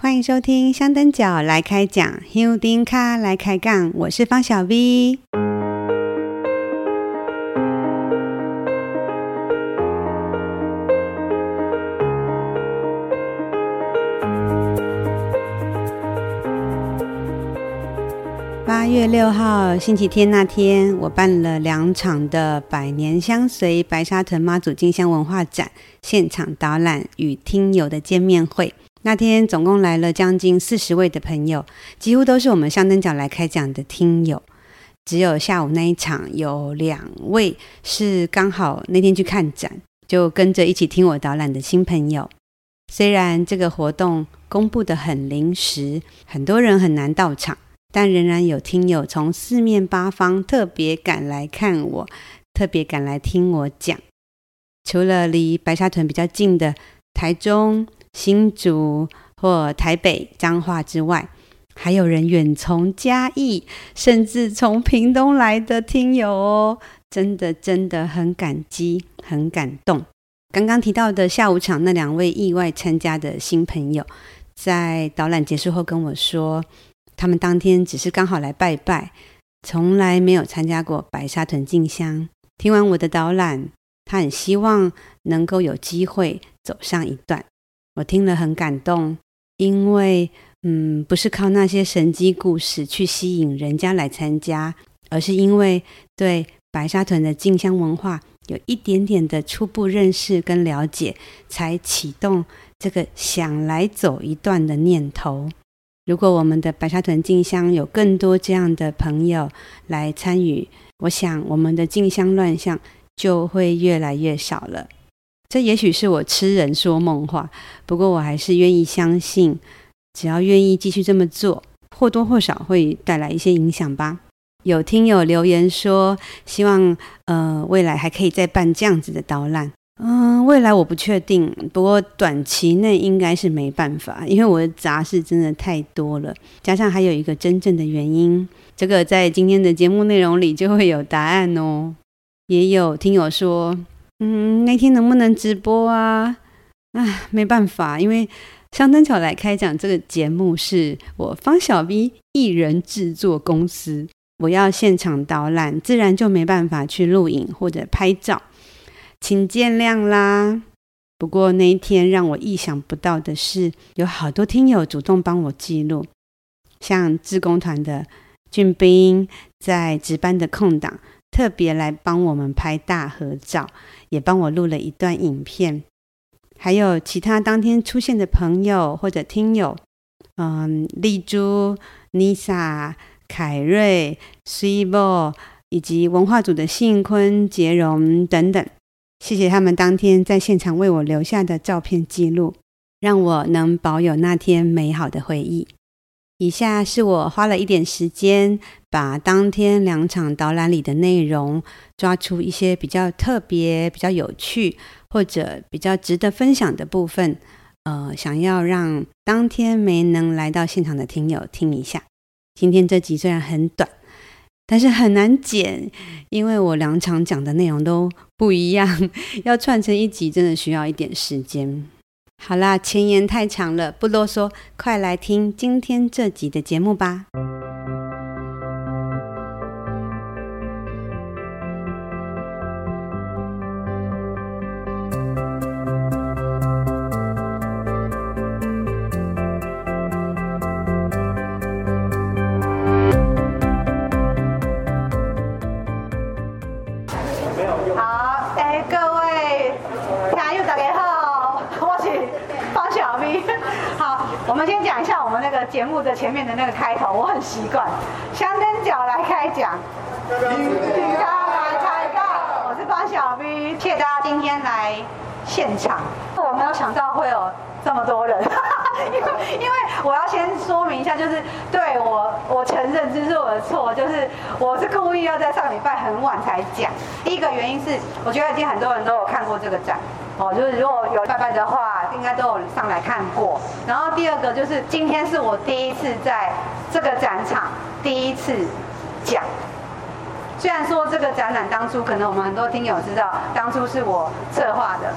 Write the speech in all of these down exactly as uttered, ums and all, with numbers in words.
欢迎收听香灯脚来开讲，香灯脚来开杠，我是方小 V。 八月六号星期天那天，我办了两场的百年相随白沙屯妈祖进香文化展现场导览与听友的见面会。那天总共来了将近四十位的朋友，几乎都是我们香灯脚来开讲的听友，只有下午那一场有两位是刚好那天去看展，就跟着一起听我导览的新朋友。虽然这个活动公布得很临时，很多人很难到场，但仍然有听友从四面八方特别赶来看我，特别赶来听我讲。除了离白沙屯比较近的台中、新竹或台北、彰化之外，还有人远从嘉义，甚至从屏东来的听友哦，真的真的很感激，很感动。刚刚提到的下午场那两位意外参加的新朋友，在导览结束后跟我说，他们当天只是刚好来拜拜，从来没有参加过白沙屯进香。听完我的导览，他很希望能够有机会走上一段。我听了很感动，因为嗯，不是靠那些神迹故事去吸引人家来参加，而是因为对白沙屯的进香文化有一点点的初步认识跟了解，才启动这个想来走一段的念头。如果我们的白沙屯进香有更多这样的朋友来参与，我想我们的进香乱象就会越来越少了。这也许是我痴人说梦话，不过我还是愿意相信，只要愿意继续这么做，或多或少会带来一些影响吧。有听友留言说，希望呃未来还可以再办这样子的导览。嗯、呃，未来我不确定，不过短期内应该是没办法，因为我的杂事真的太多了，加上还有一个真正的原因，这个在今天的节目内容里就会有答案哦。也有听友说，嗯，那天能不能直播啊？唉，没办法，因为香灯脚来开讲这个节目是我方小 V 一人制作公司，我要现场导览，自然就没办法去录影或者拍照，请见谅啦。不过那一天让我意想不到的是，有好多听友主动帮我记录，像志工团的俊斌在值班的空档特别来帮我们拍大合照，也帮我录了一段影片。还有其他当天出现的朋友或者听友，嗯，丽珠、Nisa、凯瑞、Sibo 以及文化组的信坤、杰荣等等，谢谢他们当天在现场为我留下的照片记录，让我能保有那天美好的回忆。以下是我花了一点时间，把当天两场导览里的内容抓出一些比较特别、比较有趣或者比较值得分享的部分，呃，想要让当天没能来到现场的听友听一下。今天这集虽然很短，但是很难剪，因为我两场讲的内容都不一样，要串成一集真的需要一点时间。好啦，前言太长了，不啰嗦，快来听今天这集的节目吧。节目的前面的那个开头我很习惯，香灯脚来开讲，香灯脚来开杠，我是方小 V， 谢谢大家今天来现场。我没有想到会有这么多人，因为因为我要先说明一下，就是对我我承认这是我的错，就是我是故意要在上礼拜很晚才讲。第一个原因是，我觉得已经很多人都有看过这个展。哦，就是如果有拜拜的话，应该都有上来看过。然后第二个就是，今天是我第一次在这个展场第一次讲。虽然说这个展览当初可能我们很多听友知道，当初是我策划的，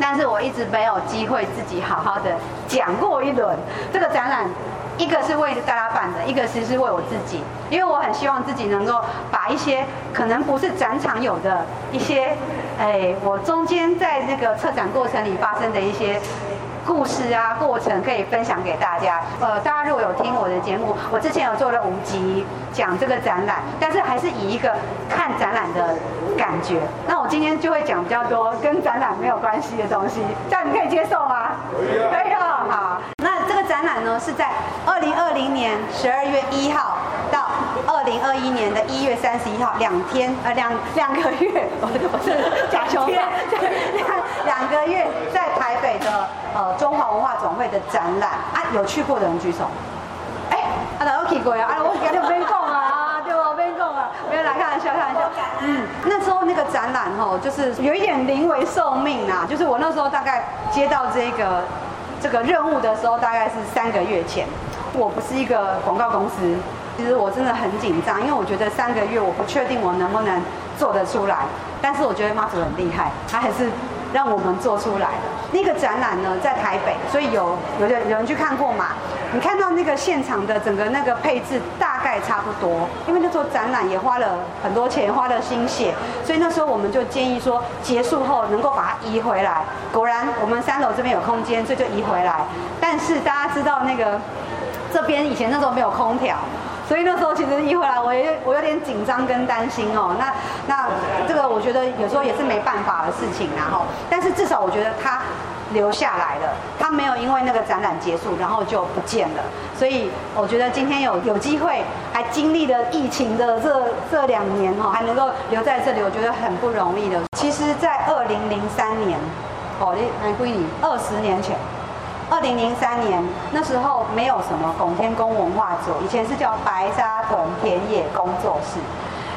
但是我一直没有机会自己好好的讲过一轮。这个展览一个是为大家办的，一个其实是为我自己，因为我很希望自己能够把一些可能不是展场有的一些，哎，我中间在这个策展过程里发生的一些故事啊、过程可以分享给大家。呃，大家如果有听我的节目，我之前有做了五集讲这个展览，但是还是以一个看展览的感觉。那我今天就会讲比较多跟展览没有关系的东西，这样你可以接受吗？可以哦，好。那这个展览呢是在二零二零年十二月一号到二零二一年的一月三十一号，两天呃两两个月，我我是假熊猫，两个月在台北的呃中华文化总会的展览啊，有去过的人举手。哎、欸，啊，我去过啊，啊，我感觉没空啊，对吧？没空啊，没有啦，开玩笑，开玩笑。嗯，那时候那个展览吼，就是有一点临危受命啊，就是我那时候大概接到这个这个任务的时候，大概是三个月前。我不是一个广告公司。其实我真的很紧张，因为我觉得三个月我不确定我能不能做得出来，但是我觉得妈祖很厉害，她还是让我们做出来了。那个展览呢在台北，所以有有的有人去看过嘛？你看到那个现场的整个那个配置大概差不多，因为那时候展览也花了很多钱，花了心血，所以那时候我们就建议说结束后能够把它移回来。果然我们三楼这边有空间，所以就移回来。但是大家知道那个这边以前那时候没有空调。所以那时候其实一回来，我也我有点紧张跟担心哦。那那这个我觉得有时候也是没办法的事情啦吼。但是至少我觉得他留下来了，他没有因为那个展览结束然后就不见了。所以我觉得今天有有机会，还经历了疫情的这这两年哦，还能够留在这里，我觉得很不容易的。其实，在二零零三年，哦，难怪你二十年前。二零零三年那时候没有什么拱天宫文化组，以前是叫白沙屯田野工作室。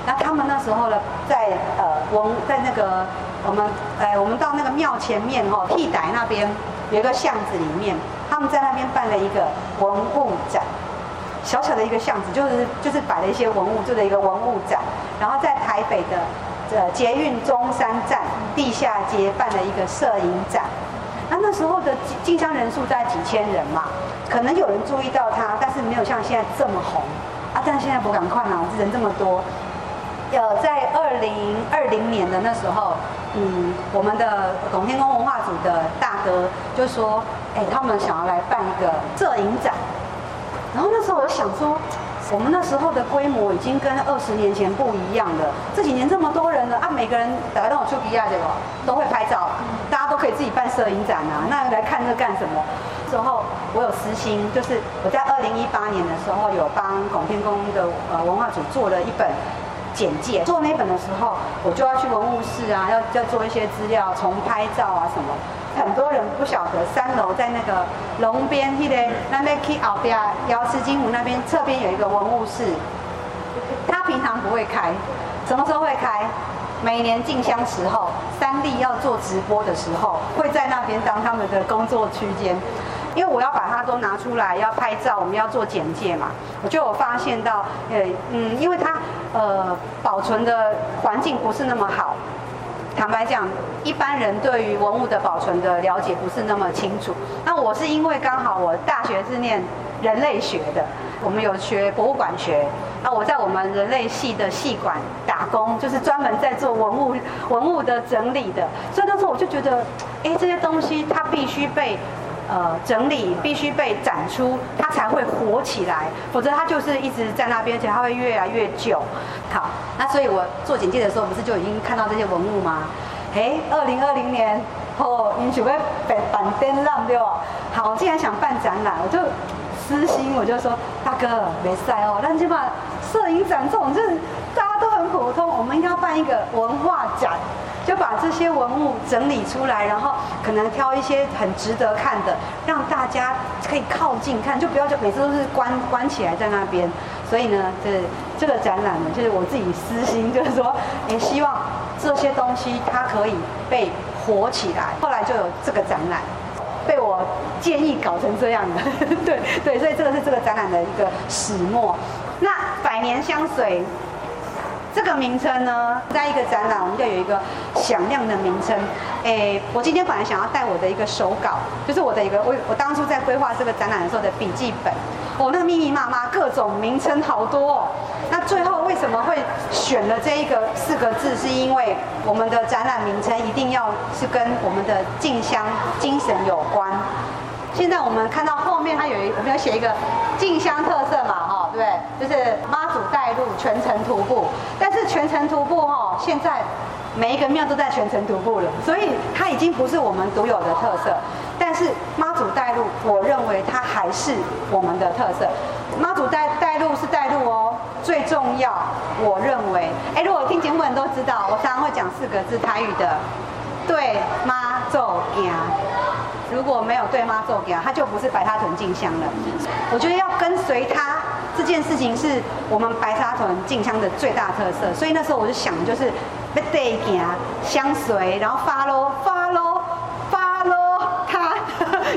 那他们那时候呢，在呃文在那个我们呃我们到那个庙前面哦，屁傣那边有一个巷子里面，他们在那边办了一个文物展，小小的一个巷子，就是就是摆了一些文物，做了一个文物展。然后在台北的呃捷运中山站地下街办了一个摄影展。那那时候的进香人数在几千人嘛，可能有人注意到他，但是没有像现在这么红啊。但现在不敢看啊，人这么多。呃，在二零二零年的那时候，嗯，我们的拱天宫文化组的大哥就说，哎、欸，他们想要来办一个摄影展。然后那时候我就想说，我们那时候的规模已经跟二十年前不一样了。这几年这么多人了啊，每个人打到我丘比亚对吧，都会拍照，大家都可以自己办摄影展啊。那来看这干什么？那时候我有私心，就是我在二零一八年的时候有帮拱天宫的呃文化组做了一本简介。做那本的时候，我就要去文物室啊，要要做一些资料、重拍照啊什么。很多人不晓得，三楼在那个龙边那个那边去后边瑶池金湖那边侧边有一个文物室，他平常不会开，什么时候会开？每年进香时候，三立要做直播的时候，会在那边当他们的工作区间。因为我要把它都拿出来，要拍照，我们要做简介嘛。我就有发现到，呃，嗯，因为它呃保存的环境不是那么好。坦白讲，一般人对于文物的保存的了解不是那么清楚。那我是因为刚好我大学是念人类学的，我们有学博物馆学。那我在我们人类系的系馆打工，就是专门在做文物文物的整理的。所以那时候我就觉得，哎，这些东西它必须被呃整理，必须被展出，它才会活起来，否则它就是一直在那边，而且它会越来越旧。好，那所以我做简介的时候，不是就已经看到这些文物吗？哎，二零二零年，哦，你准备办展览对吧？好，我既然想办展览，我就私心，我就说大哥，没事哦，但起码摄影展这种就是大家都很普通，我们应该要办一个文化展。就把这些文物整理出来，然后可能挑一些很值得看的，让大家可以靠近看，就不要就每次都是关关起来在那边。所以呢，这这个展览呢，就是我自己私心，就是说，哎，希望这些东西它可以被活起来。后来就有这个展览，被我建议搞成这样的，对对，所以这个是这个展览的一个始末。那百年香随。这个名称呢，在一个展览我们就有一个响亮的名称。诶，我今天本来想要带我的一个手稿，就是我的一个我我当初在规划这个展览的时候的笔记本。哦，那密密麻麻各种名称好多哦。那最后为什么会选了这一个四个字？是因为我们的展览名称一定要是跟我们的进香精神有关。现在我们看到后面它有一，我们要写一个进香特色嘛，哈，对不对？就是妈祖带路，全程徒步。但是全程徒步哈，现在每一个庙都在全程徒步了，所以它已经不是我们独有的特色。但是妈祖带路，我认为它还是我们的特色。妈祖带带路是带路哦，最重要，我认为。哎，如果听节目的人都知道，我常常会讲四个字台语的，对妈祖行。如果没有对妈祖行，他就不是白沙屯进香了。我觉得要跟随他这件事情是我们白沙屯进香的最大特色，所以那时候我就想，就是要对伊行，相随，然后 follow follow follow 他。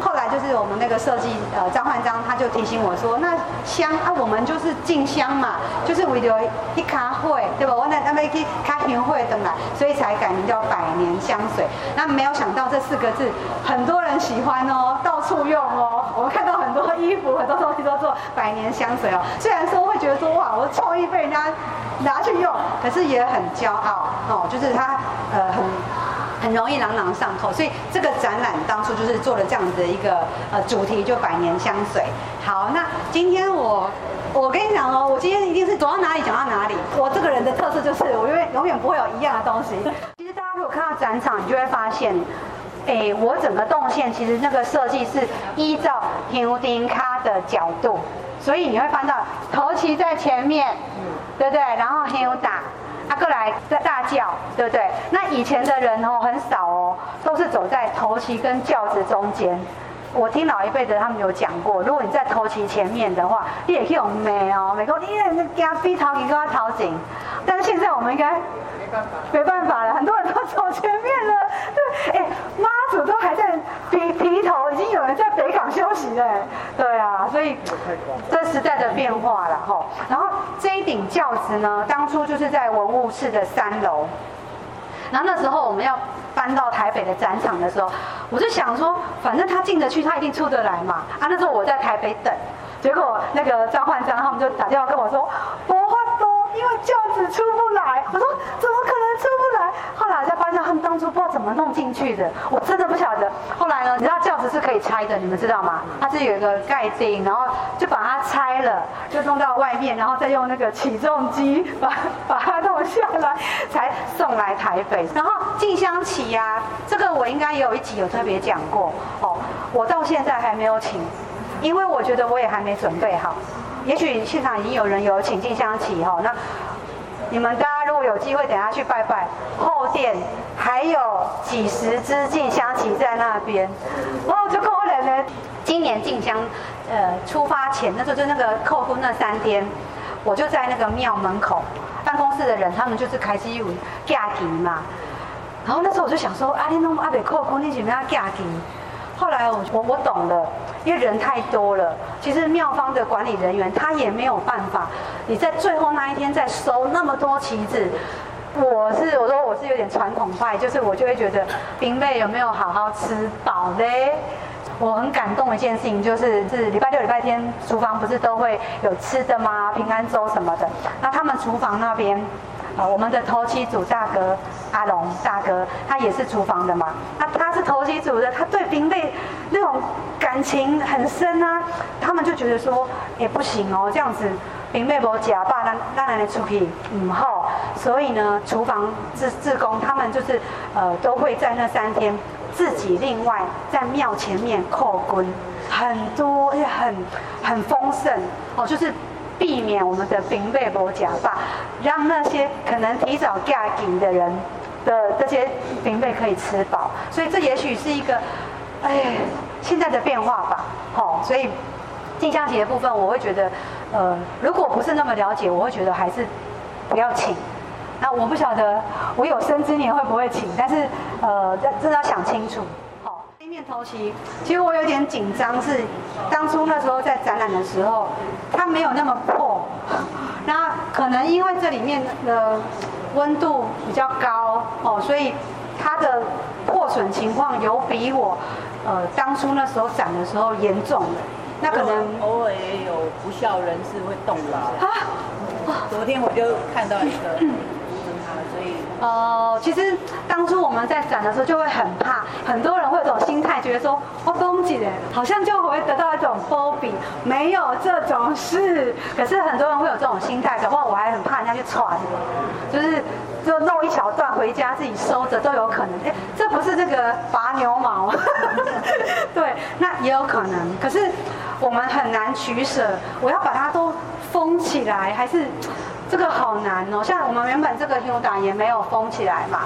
后来就是我们那个设计呃张焕章，他就提醒我说，那香啊，我们就是进香嘛，就是为了一卡会，对吧？我那那边去开年会等来，所以才改名叫百年香水。那没有想到这四个字很多人喜欢哦，到处用哦。我们看到很多衣服、很多东西都做百年香水哦。虽然说会觉得说哇，我创意被人家拿去用，可是也很骄傲哦，就是它呃很很容易朗朗上口。所以这个展览当初就是做了这样子的一个呃主题，就百年香水。好，那今天我。我跟你讲哦，我今天一定是走到哪里讲到哪里。我这个人的特色就是，我永远永远不会有一样的东西。其实大家如果看到展场，你就会发现，哎，我整个动线其实那个设计是依照香丁卡的角度，所以你会看到头旗在前面，对不对？然后香打。啊，过来大轿，对不对？那以前的人哦，很少哦，都是走在头旗跟轿子中间。我听老一辈的他们有讲过，如果你在头旗前面的话，你也可以用骂哦，美国你那家比头旗更头前。但是现在我们应该没办法，没办法了，很多人都走前面了。对，哎，妈祖都还在皮皮头，已经有人在北港休息了。对啊，所以这时代的变化了吼。然后这一顶轿子呢，当初就是在文物室的三楼，然后那时候我们要搬到台北的展场的时候，我就想说，反正他进得去，他一定出得来嘛。啊，那时候我在台北等，结果那个张焕章他们就打电话跟我说，不换多，因为轿子出不来。我说怎么可能出不来？后来我才发现他们当初不知道怎么弄进去的，我真的不晓得。后来呢，你知道轿子是可以拆的，你们知道吗？它是有一个盖钉，然后就把它拆了，就弄到外面，然后再用那个起重机把把它弄下来，才送来台北。然后进香旗。呀，这个我应该也有一集有特别讲过哦，我到现在还没有请，因为我觉得我也还没准备好。也许现场已经有人有请进香旗哈，那你们大家如果有机会，等下去拜拜后殿，还有几十支进香旗在那边，哦，就跟我奶奶今年进香呃出发前，那时候就那个扣分那三天，我就在那个庙门口，办公室的人他们就是开始有假期嘛。然后那时候我就想说，啊，你弄阿北扣空，你怎么要假期？后来我我我懂了，因为人太多了。其实庙方的管理人员他也没有办法，你在最后那一天再收那么多旗子，我是我说我是有点传统派，就是我就会觉得冰妹有没有好好吃饱嘞？我很感动的一件事情就是，是礼拜六、礼拜天厨房不是都会有吃的吗？平安粥什么的，那他们厨房那边。啊，我们的头七组大哥阿龙大哥，他也是厨房的嘛。那他是头七组的，他对平辈那种感情很深啊。他们就觉得说，也不行哦，这样子平辈无假爸，让让奶奶出去唔好。所以呢，厨房志志工他们就是呃，都会在那三天自己另外在庙前面叩棍，很多也很很丰盛哦，就是。避免我们的平辈无假法，让那些可能提早嫁进的人的这些平辈可以吃饱，所以这也许是一个，哎，现在的变化吧。好、哦，所以进香旗的部分，我会觉得，呃，如果不是那么了解，我会觉得还是不要请。那我不晓得我有生之年会不会请，但是呃，真的要想清楚。头旗，其实我有点紧张，是当初那时候在展览的时候，它没有那么破，然后可能因为这里面的温度比较高哦，所以它的破损情况有比我呃当初那时候斩的时候严重的。那可能偶尔也有不肖人士会动摇啊。昨天我就看到一个。嗯嗯哦、呃，其实当初我们在展的时候就会很怕，很多人会有种心态，觉得说我攻击人，好像就会得到一种褒比，没有这种事。可是很多人会有这种心态，搞不好我还很怕人家去传，就是就弄一小段回家自己收着都有可能。哎，这不是这个拔牛毛，对，那也有可能。可是我们很难取舍，我要把它都封起来，还是？这个好难哦，像我们原本这个牛打也没有封起来嘛，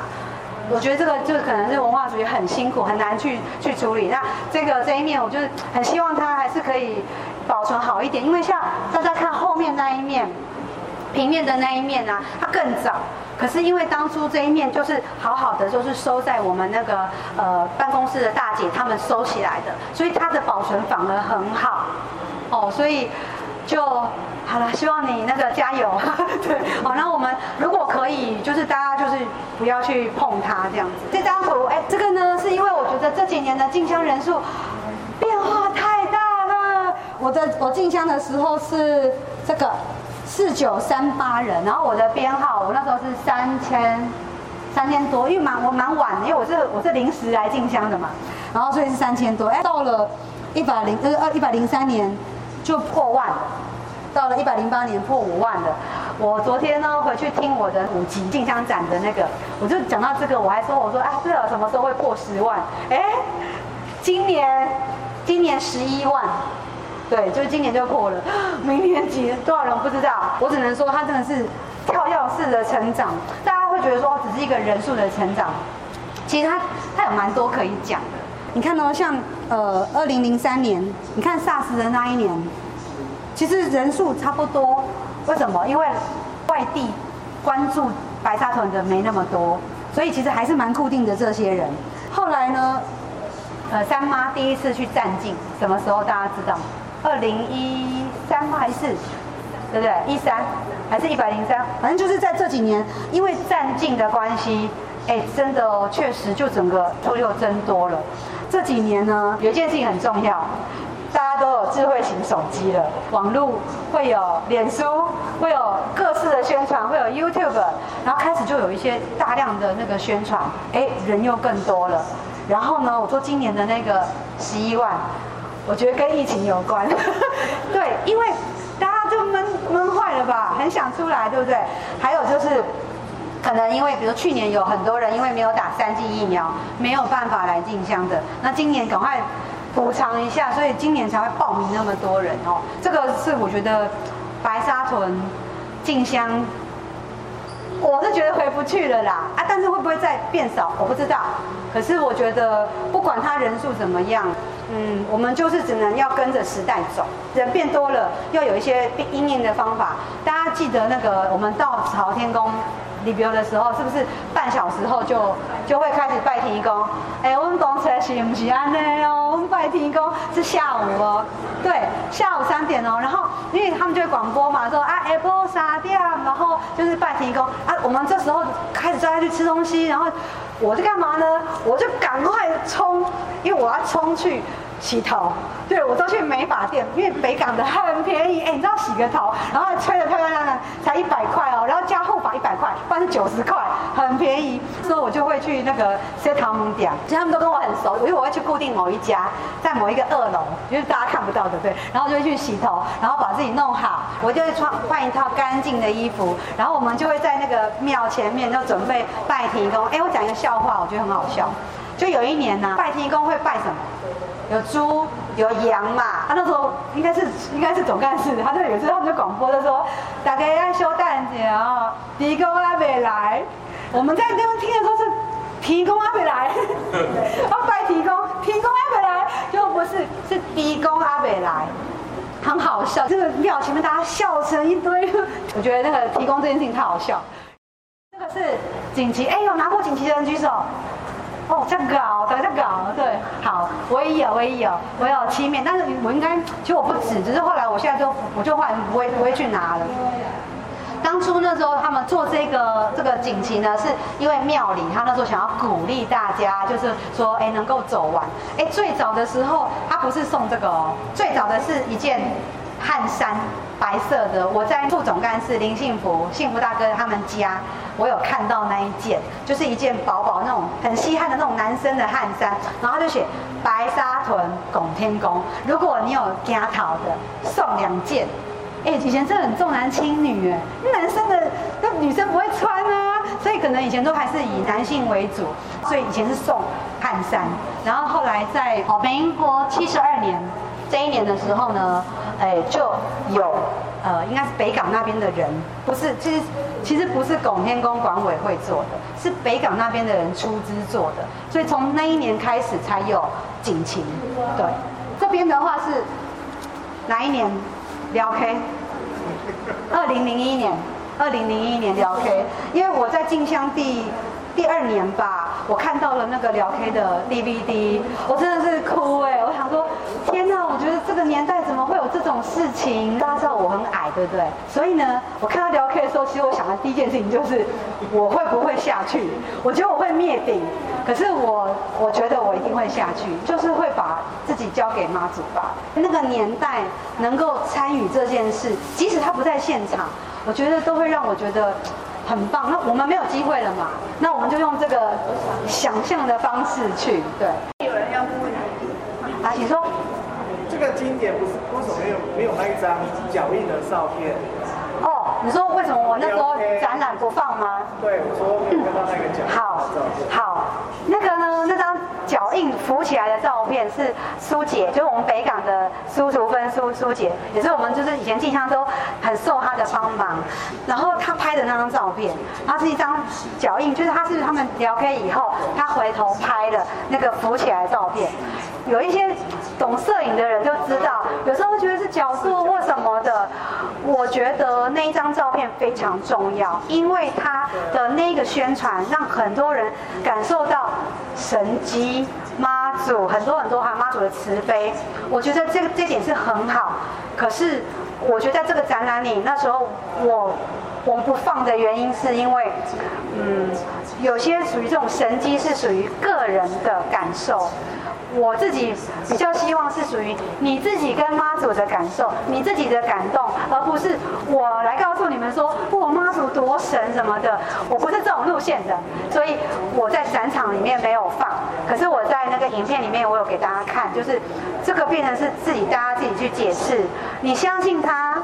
我觉得这个就可能是文化局很辛苦，很难去去处理。那这个这一面，我就是很希望它还是可以保存好一点，因为像大家看后面那一面，平面的那一面啊，它更早。可是因为当初这一面就是好好的，就是收在我们那个呃办公室的大姐他们收起来的，所以它的保存反而很好哦，所以就。好了，希望你那个加油。对，好，那我们如果可以，就是大家就是不要去碰它这样子。这张图，哎，这个呢，是因为我觉得这几年的进香人数变化太大了。我的我进香的时候是这个四九三八人，然后我的编号我那时候是三千三千多，因为蛮我蛮晚，因为我是我是临时来进香的嘛，然后所以是三千多。哎，到了一百零呃二一百零三年就破万。到了一百零八年破五万了，我昨天呢回去听我的五集进香展的那个，我就讲到这个，我还说我说啊，这什么时候会破十万？哎，今年今年十一万，对，就是今年就破了，明年几多少人不知道，我只能说它真的是跳跃式的成长，大家会觉得说只是一个人数的成长，其实它它有蛮多可以讲的。你看哦，像呃二零零三年，你看 SARS 的那一年。其实人数差不多，为什么？因为外地关注白沙屯的没那么多，所以其实还是蛮固定的这些人。后来呢，呃，三妈第一次去站境，什么时候大家知道？二零一三还是对不对？一三还是一百零三？反正就是在这几年，因为站境的关系，哎，真的哦，确实就整个数又增多了。这几年呢，有一件事情很重要。大家都有智慧型手机了，网络会有脸书，会有各式的宣传，会有 YouTube， 然后开始就有一些大量的那个宣传，哎，人又更多了。然后呢，我说今年的那个十一万，我觉得跟疫情有关，对，因为大家就闷闷坏了吧，很想出来，对不对？还有就是。可能因为，比如去年有很多人因为没有打三剂疫苗，没有办法来进香的，那今年赶快补偿一下，所以今年才会报名那么多人哦。这个是我觉得白沙屯进香，我是觉得回不去了啦啊！但是会不会再变少，我不知道。可是我觉得不管它人数怎么样，嗯，我们就是只能要跟着时代走，人变多了，要有一些因应的方法。大家记得那个我们到朝天宫。礼拜的时候是不是半小时后就就会开始拜天公？哎、欸，我们公车是不是安内哦？我们拜天公是下午哦，对，下午三点哦。然后因为他们就会广播嘛，说啊，下晡三点，然后就是拜天公啊。我们这时候开始就要去吃东西，然后我在干嘛呢？我就赶快冲，因为我要冲去。洗头，对我都去美发店，因为北港的很便宜，哎，你知道洗个头，然后吹得漂漂亮亮，才一百块哦，然后加护发一百块，不然是九十块，很便宜。所以我就会去那个洗头毛店，其实他们都跟我很熟，因为我会去固定某一家，在某一个二楼，就是大家看不到的，对。然后就会去洗头，然后把自己弄好，我就会穿换一套干净的衣服，然后我们就会在那个庙前面就准备拜天公。哎，我讲一个笑话，我觉得很好笑，就有一年呢、啊，拜天公会拜什么？有猪有羊嘛，他、啊、那时候应该是应该是总干事，他就有时候他们就广播就说，大家要休蛋节哦，天公阿伯来。我们在那边听的时候是天公阿伯来，要拜天公，天公阿伯来，就不是是天公阿伯来，很好笑。这个庙前面大家笑成一堆，我觉得那个天公这件事情太好笑。这个是锦旗，哎、欸，有拿过锦旗的人举手。哦，这个哦，对，这个哦，对，好，我也有，我也有，我有七面，但是我应该，其实我不止，只是后来我现在就我就换不会不会去拿了。当初那时候他们做这个这个锦旗呢，是因为庙里他那时候想要鼓励大家，就是说，哎，能够走完。哎，最早的时候他不是送这个哦，最早的是一件汗衫，白色的。我在副总干事林幸福、幸福大哥他们家，我有看到那一件，就是一件薄薄那种很稀罕的那种男生的汗衫，然后他就写白沙屯拱天宫。如果你有家讨的，送两件。哎、欸，以前是很重男轻女，哎，男生的那女生不会穿啊，所以可能以前都还是以男性为主，所以以前是送汗衫，然后后来在哦民国七十二年这一年的时候呢，哎、欸、就有呃应该是北港那边的人，不是其实其实不是拱天宫管委会做的，是北港那边的人出资做的，所以从那一年开始才有锦旗。对，这边的话是哪一年？聊 K， 二零零一年，二零零一年聊 K， 因为我在进香第第二年吧，我看到了那个聊 K 的 D V D， 我真的是哭哎、欸！我想说，天哪、啊，我觉得这个年代怎么会有这种事情？大家知道我很矮，对不对？所以呢，我看到聊 K 的时候，其实我想的第一件事情就是，我会不会下去？我觉得我会灭顶，可是我我觉得我一定会下去，就是会把自己交给妈祖吧。那个年代能够参与这件事，即使他不在现场，我觉得都会让我觉得很棒。那我们没有机会了嘛，那我们就用这个想象的方式去。对，有人要问你啊，请说。这个经典不是为什么没有没有那一张脚印的照片？哦，你说为什么我那时候展览不放吗？对，我说没有看到那个脚印。好，好，那个呢，那张脚印浮起来的照片是苏姐，就是我们北港的苏淑芬苏苏姐，也是我们就是以前进香都很受她的帮忙。然后她拍的那张照片，它是一张脚印，就是她是他们聊天以后，她回头拍的那个浮起来的照片。有一些懂摄影的人就知道，有时候觉得是角度或什么的。我觉得那一张照片非常重要，因为它的那个宣传让很多人感受到神迹、妈祖，很多很多哈妈祖的慈悲。我觉得这个这点是很好。可是我觉得在这个展览里，那时候我我不放的原因是因为，嗯，有些属于这种神迹是属于个人的感受。我自己比较希望是属于你自己跟妈祖的感受，你自己的感动，而不是我来告诉你们说我妈祖多神什么的，我不是这种路线的，所以我在展场里面没有放。可是我在那个影片里面我有给大家看，就是这个变成是自己大家自己去解释，你相信他，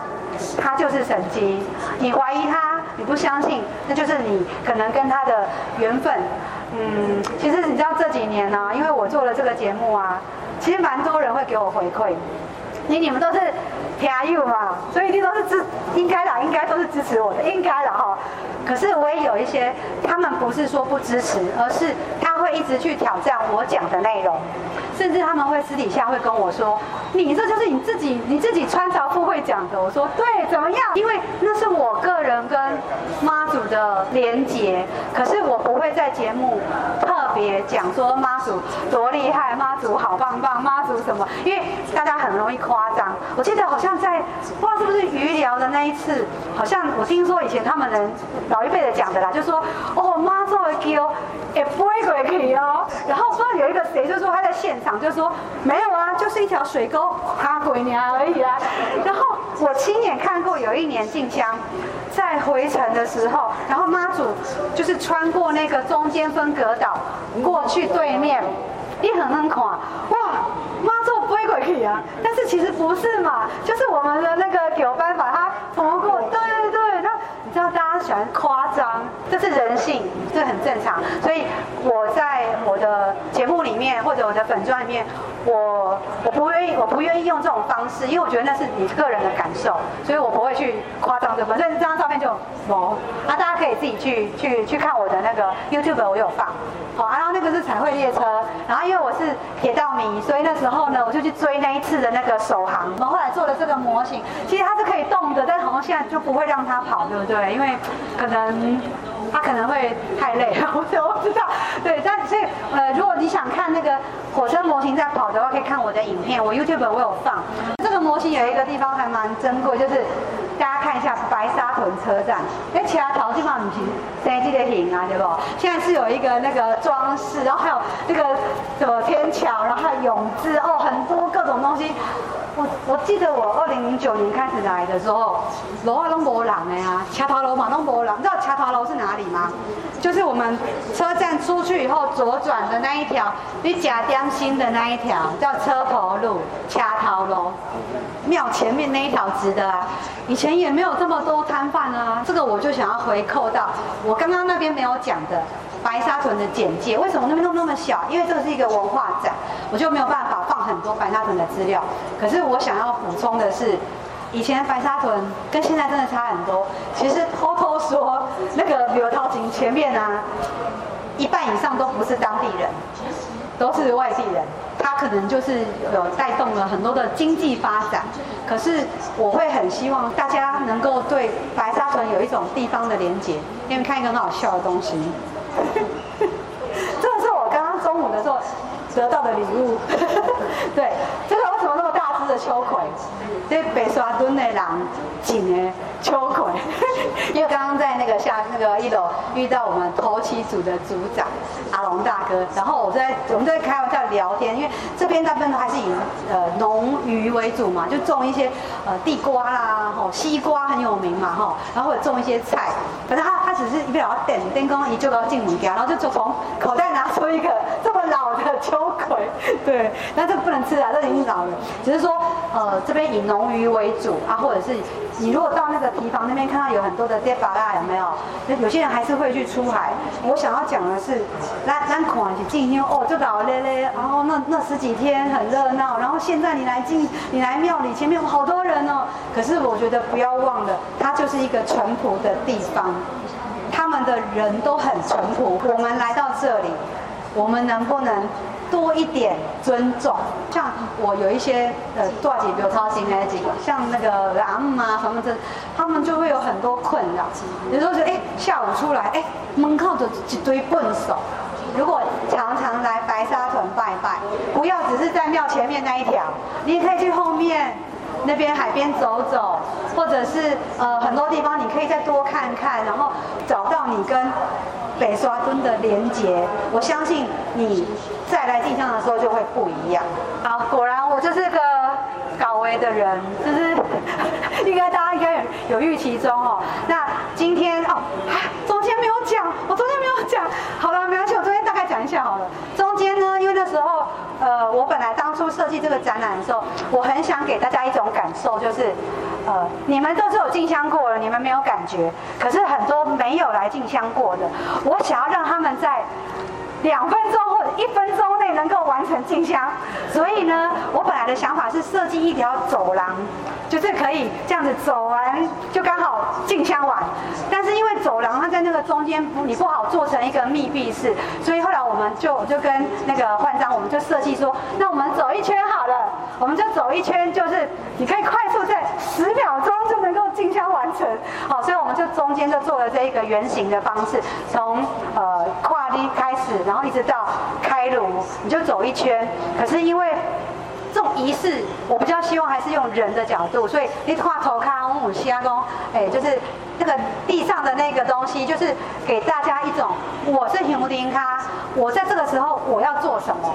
他就是神迹；你怀疑他，你不相信，那就是你可能跟他的缘分。嗯，其实你知道这几年呢、啊，因为我做了这个节目啊，其实蛮多人会给我回馈，你你们都是听友嘛，所以一定都是支，应该啦，应该都是支持我的，应该啦哈。可是我也有一些，他们不是说不支持，而是他会一直去挑战我讲的内容，甚至他们会私底下会跟我说，你这就是你自己你自己穿着不会讲的。我说对，怎么样？因为那是我个人跟妈祖的连结，可是我不会在节目特别讲说妈祖多厉害，妈祖好棒棒，妈祖什么，因为大家很容易夸张。我记得好像在不知道是不是余寮的那一次，好像我听说以前他们人老一辈的讲的啦，就说哦妈祖的叫也飞过去哦，然后不知道有一个谁就说他在现场就说没有啊，就是一条水沟擦鬼娘而已啊。然后我亲眼看过有一年进香在回程的时候，然后妈祖就是穿过那个中间分隔岛过去对面，你很能看哇，妈祖飞过去啊，但是其实不是嘛，就是我们的那个九班把它通过，对对对。知道大家喜欢夸张，这是人性，这很正常。所以我在我的节目里面或者我的粉专里面，我我不愿意我不愿意用这种方式，因为我觉得那是你个人的感受，所以我不会去夸张这份。所以这张照片就某啊，大家可以自己去去去看我的那个 YouTube， 我有放。好、啊，然后那个是彩绘列车，然后因为我是铁道迷，所以那时候呢，我就去追那一次的那个首航。我们后来做了这个模型，其实它是可以动的，但好像现在就不会让它跑，对不对？因为可能他可能会太累了，我我不知道。对，但所以呃，如果你想看那个火车模型在跑的话，可以看我的影片，我 YouTube 我有放。这个模型有一个地方还蛮珍贵，就是大家看一下白沙屯车站，因为其他头地方不是三 D 的型啊，对不？现在是有一个那个装饰，然后还有那个什么天桥，然后还有泳姿，哦，很多各种东西。我我记得我二零零九年开始来的时候，楼啊都没人啊，桥头楼嘛都没人。你知道桥头楼是哪里吗？就是我们车站出去以后左转的那一条，你假点心的那一条叫车头路，桥头楼。庙前面那一条直的啊，以前也没有这么多摊贩啊。这个我就想要回扣到我刚刚那边没有讲的白沙屯的简介，为什么那边弄那么小？因为这是一个文化展，我就没有办法放很多白沙屯的资料。可是我想要补充的是，以前白沙屯跟现在真的差很多。其实偷偷说，那个旅游套景前面啊，一半以上都不是当地人，都是外地人。他可能就是有带动了很多的经济发展。可是我会很希望大家能够对白沙屯有一种地方的连结。给你们看一个很好笑的东西，这个是我刚刚中午的时候得到的礼物。对，这个为什么那么大只的秋葵？这白沙屯的人种的秋葵，因为刚刚在那个下那个一楼遇到我们头七组的组长阿龙大哥，然后我在我们在开玩笑聊天，因为这边大部分还是以呃农渔为主嘛，就种一些呃地瓜啦，吼西瓜很有名嘛，吼，然后种一些菜，反正他他只是一边老等等工一就到进门家，然后就从口袋拿出一个这么老的秋葵，对，那这个不能吃啊，这已经老了，只是说呃这边以农农渔为主啊，或者是你如果到那个堤防那边看到有很多的 debara 有没有？那有些人还是会去出海。我想要讲的是，那那款是进天哦，就老咧咧，然后那那十几天很热闹，然后现在你来进你来庙里前面有好多人哦。可是我觉得不要忘了，它就是一个淳朴的地方，他们的人都很淳朴。我们来到这里，我们能不能多一点尊重？像我有一些呃，多少姐比如超型那几个，像那个阿姆啊，什么这，他们就会有很多困扰。有时候觉得，哎，下午出来，哎，门口就一堆笨手。如果常常来白沙屯拜拜，不要只是在庙前面那一条，你也可以去后面那边海边走走，或者是呃很多地方你可以再多看看，然后找到你跟白沙屯的连结。我相信你再来进香的时候就会不一样。好，果然我就是个搞维的人，就是应该大家应该有预期中哦。那今天哦，昨天没有讲，我昨天没有讲。好了，没关系，我昨天大概讲一下好了。中间呢，因为那时候呃，我本来当初设计这个展览的时候，我很想给大家一种感受，就是呃，你们都是有进香过了，你们没有感觉，可是很多没有来进香过的，我想要让他们在两分钟或者一分钟内能够完成进香，所以呢，我本来的想法是设计一条走廊，就是可以这样子走完就刚好进香完。但是因为走廊它在那个中间你不好做成一个密闭式，所以后来我们就就跟那个焕章，我们就设计说，那我们走一圈好了，我们就走一圈，就是你可以快速在十秒钟就能够进香完成。好，所以我们就中间就做了这一个圆形的方式，从呃跨堤开始，然后。然后一直到开炉，你就走一圈。可是因为这种仪式，我比较希望还是用人的角度，所以你画头卡五西阿公，哎，就是那个地上的那个东西，就是给大家一种我是熊丁卡，我在这个时候我要做什么？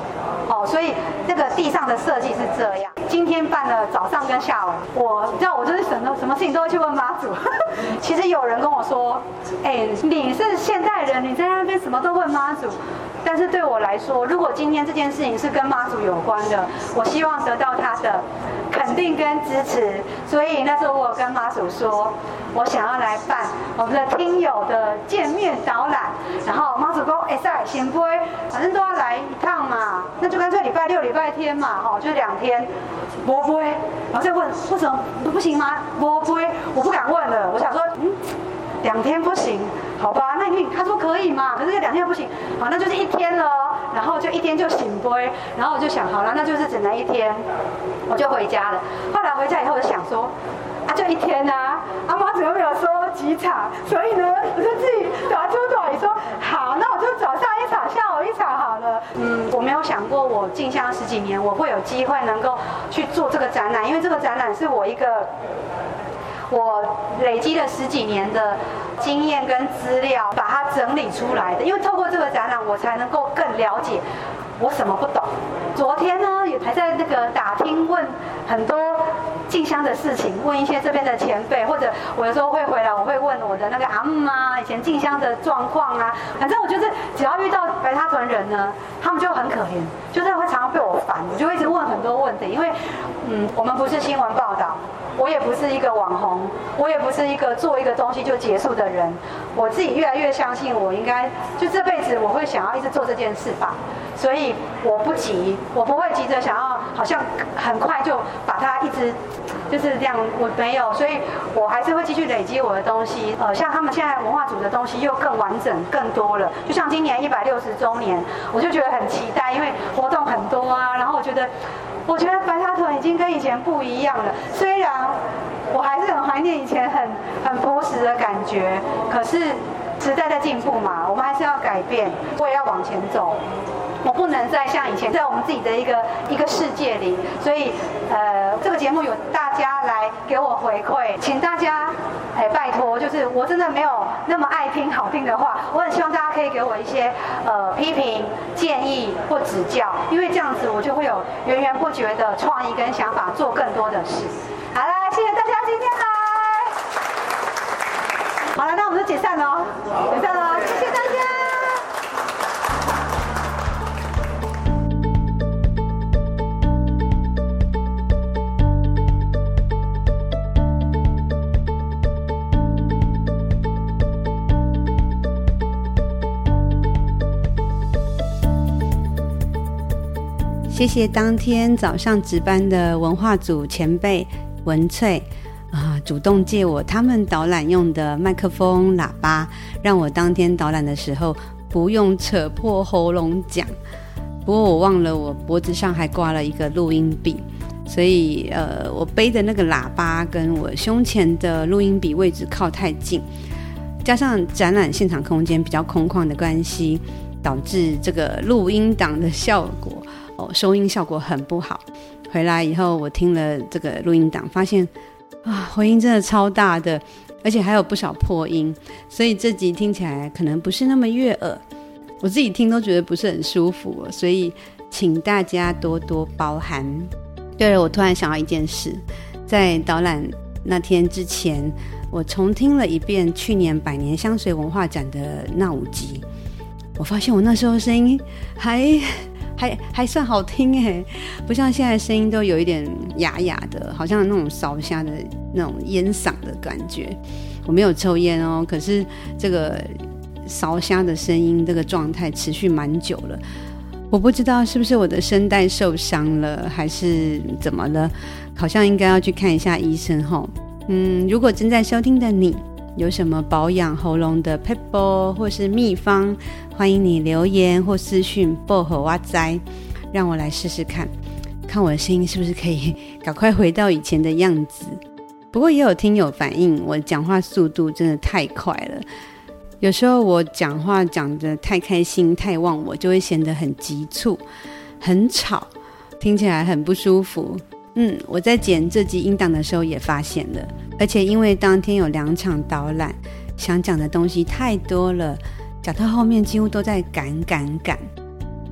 哦，所以那个地上的设计是这样。今天办了早上跟下午，我你知道我就是什么什么事情都会去问妈祖。其实有人跟我说，哎，你是现代人，你在那边什么都问妈祖。但是对我来说，如果今天这件事情是跟妈祖有关的，我希望得到他的肯定跟支持。所以那时候我跟妈祖说，我想要来办我们的听友的见面导览。然后妈祖说：“哎塞，行不？反正都要来一趟嘛，那就干脆礼拜六、礼拜天嘛，哦，就两天。”不不，然后再问为什么不行吗？不不，我不敢问了。我想说，嗯，两天不行。好吧，那你他说可以嘛，可是两天不行，好，那就是一天了，然后就一天就醒杯，然后我就想好了，那就是只能一天，我就回家了。后来回家以后，我就想说，就一天啊，阿妈怎么没有说几场？所以呢，我就自己打出腿说好，那我就早上一场，下午一场好了。嗯，我没有想过我进香十几年，我会有机会能够去做这个展览，因为这个展览是我一个我累积了十几年的经验跟资料，把它整理出来的。因为透过这个展览，我才能够更了解我什么不懂。昨天呢，也还在那个打听问很多进香的事情，问一些这边的前辈，或者我有时候会回来，我会问我的那个阿姆啊，以前进香的状况啊。反正我就是只要遇到白沙屯人呢，他们就很可怜，就是会常常被我烦，我就一直问很多问题。因为嗯，我们不是新闻报道，我也不是一个网红，我也不是一个做一个东西就结束的人。我自己越来越相信，我应该就这辈子我会想要一直做这件事吧。所以我不急，我不会急着想要好像很快就把它一直就是这样，我没有。所以我还是会继续累积我的东西。呃，像他们现在文化组的东西又更完整、更多了。就像今年一百六十周年，我就觉得很期待，因为活动很多啊。然后我觉得。我觉得白沙屯已经跟以前不一样了，虽然我还是很怀念以前很很朴实的感觉，可是时代在进步嘛，我们还是要改变，我也要往前走，我不能再像以前在我们自己的一个一个世界里。所以呃，这个节目有大家来给我回馈，请大家哎拜托，就是我真的没有那么爱听好听的话，我很希望大家可以给我一些呃批评建议或指教，因为这样子我就会有源源不绝的创意跟想法做更多的事。好啦，谢谢大家今天来。好了，那我们就解散咯，解散咯，谢谢大家。谢谢当天早上值班的文化组前辈文翠、啊、主动借我他们导览用的麦克风喇叭，让我当天导览的时候不用扯破喉咙讲。不过我忘了我脖子上还挂了一个录音笔，所以呃，我背的那个喇叭跟我胸前的录音笔位置靠太近，加上展览现场空间比较空旷的关系，导致这个录音档的效果收音效果很不好。回来以后我听了这个录音档，发现啊，回音真的超大的，而且还有不少破音，所以这集听起来可能不是那么悦耳，我自己听都觉得不是很舒服，所以请大家多多包涵。对了，我突然想到一件事，在导览那天之前，我重听了一遍去年百年香水文化展的那五集，我发现我那时候声音还还, 还算好听耶，不像现在声音都有一点哑哑的，好像那种烧虾的那种烟嗓的感觉。我没有抽烟哦，可是这个烧虾的声音这个状态持续蛮久了，我不知道是不是我的声带受伤了还是怎么了，好像应该要去看一下医生吼。嗯，如果正在收听的你有什么保养喉咙的撇步或是秘方，欢迎你留言或私讯报给我知，让我来试试看，看我的声音是不是可以赶快回到以前的样子。不过也有听友反映我讲话速度真的太快了，有时候我讲话讲得太开心太忘我，就会显得很急促很吵，听起来很不舒服。嗯，我在剪这集音档的时候也发现了，而且因为当天有两场导览，想讲的东西太多了，讲到后面几乎都在赶赶赶。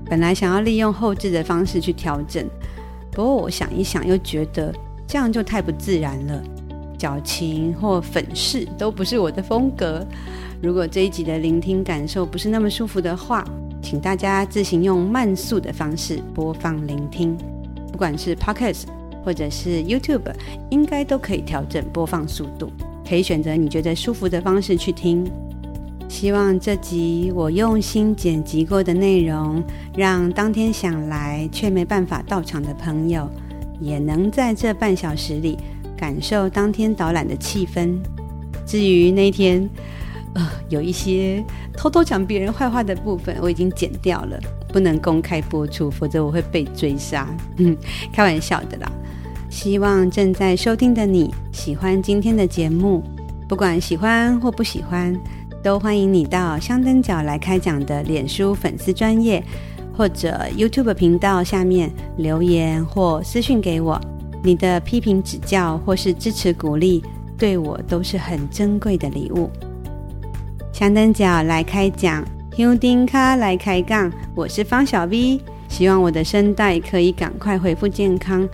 本来想要利用后置的方式去调整，不过我想一想又觉得这样就太不自然了，矫情或粉饰都不是我的风格。如果这一集的聆听感受不是那么舒服的话，请大家自行用慢速的方式播放聆听，不管是 Podcast或者是 YouTube 应该都可以调整播放速度，可以选择你觉得舒服的方式去听。希望这集我用心剪辑过的内容，让当天想来却没办法到场的朋友也能在这半小时里感受当天导览的气氛。至于那天呃，有一些偷偷讲别人坏话的部分我已经剪掉了，不能公开播出，否则我会被追杀。嗯，开玩笑的啦。希望正在收听的你喜欢今天的节目，不管喜欢或不喜欢，都欢迎你到香灯脚来开讲的脸书粉丝专页或者 YouTube 频道下面留言或私讯给我，你的批评指教或是支持鼓励对我都是很珍贵的礼物。香灯脚来开讲，香灯脚来开讲，我是方小 V， 希望我的声带可以赶快恢复健康，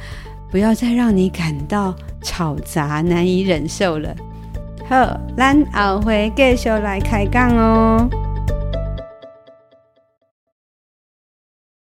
不要再让你感到吵杂难以忍受了。好，咱后回继续来开讲哦。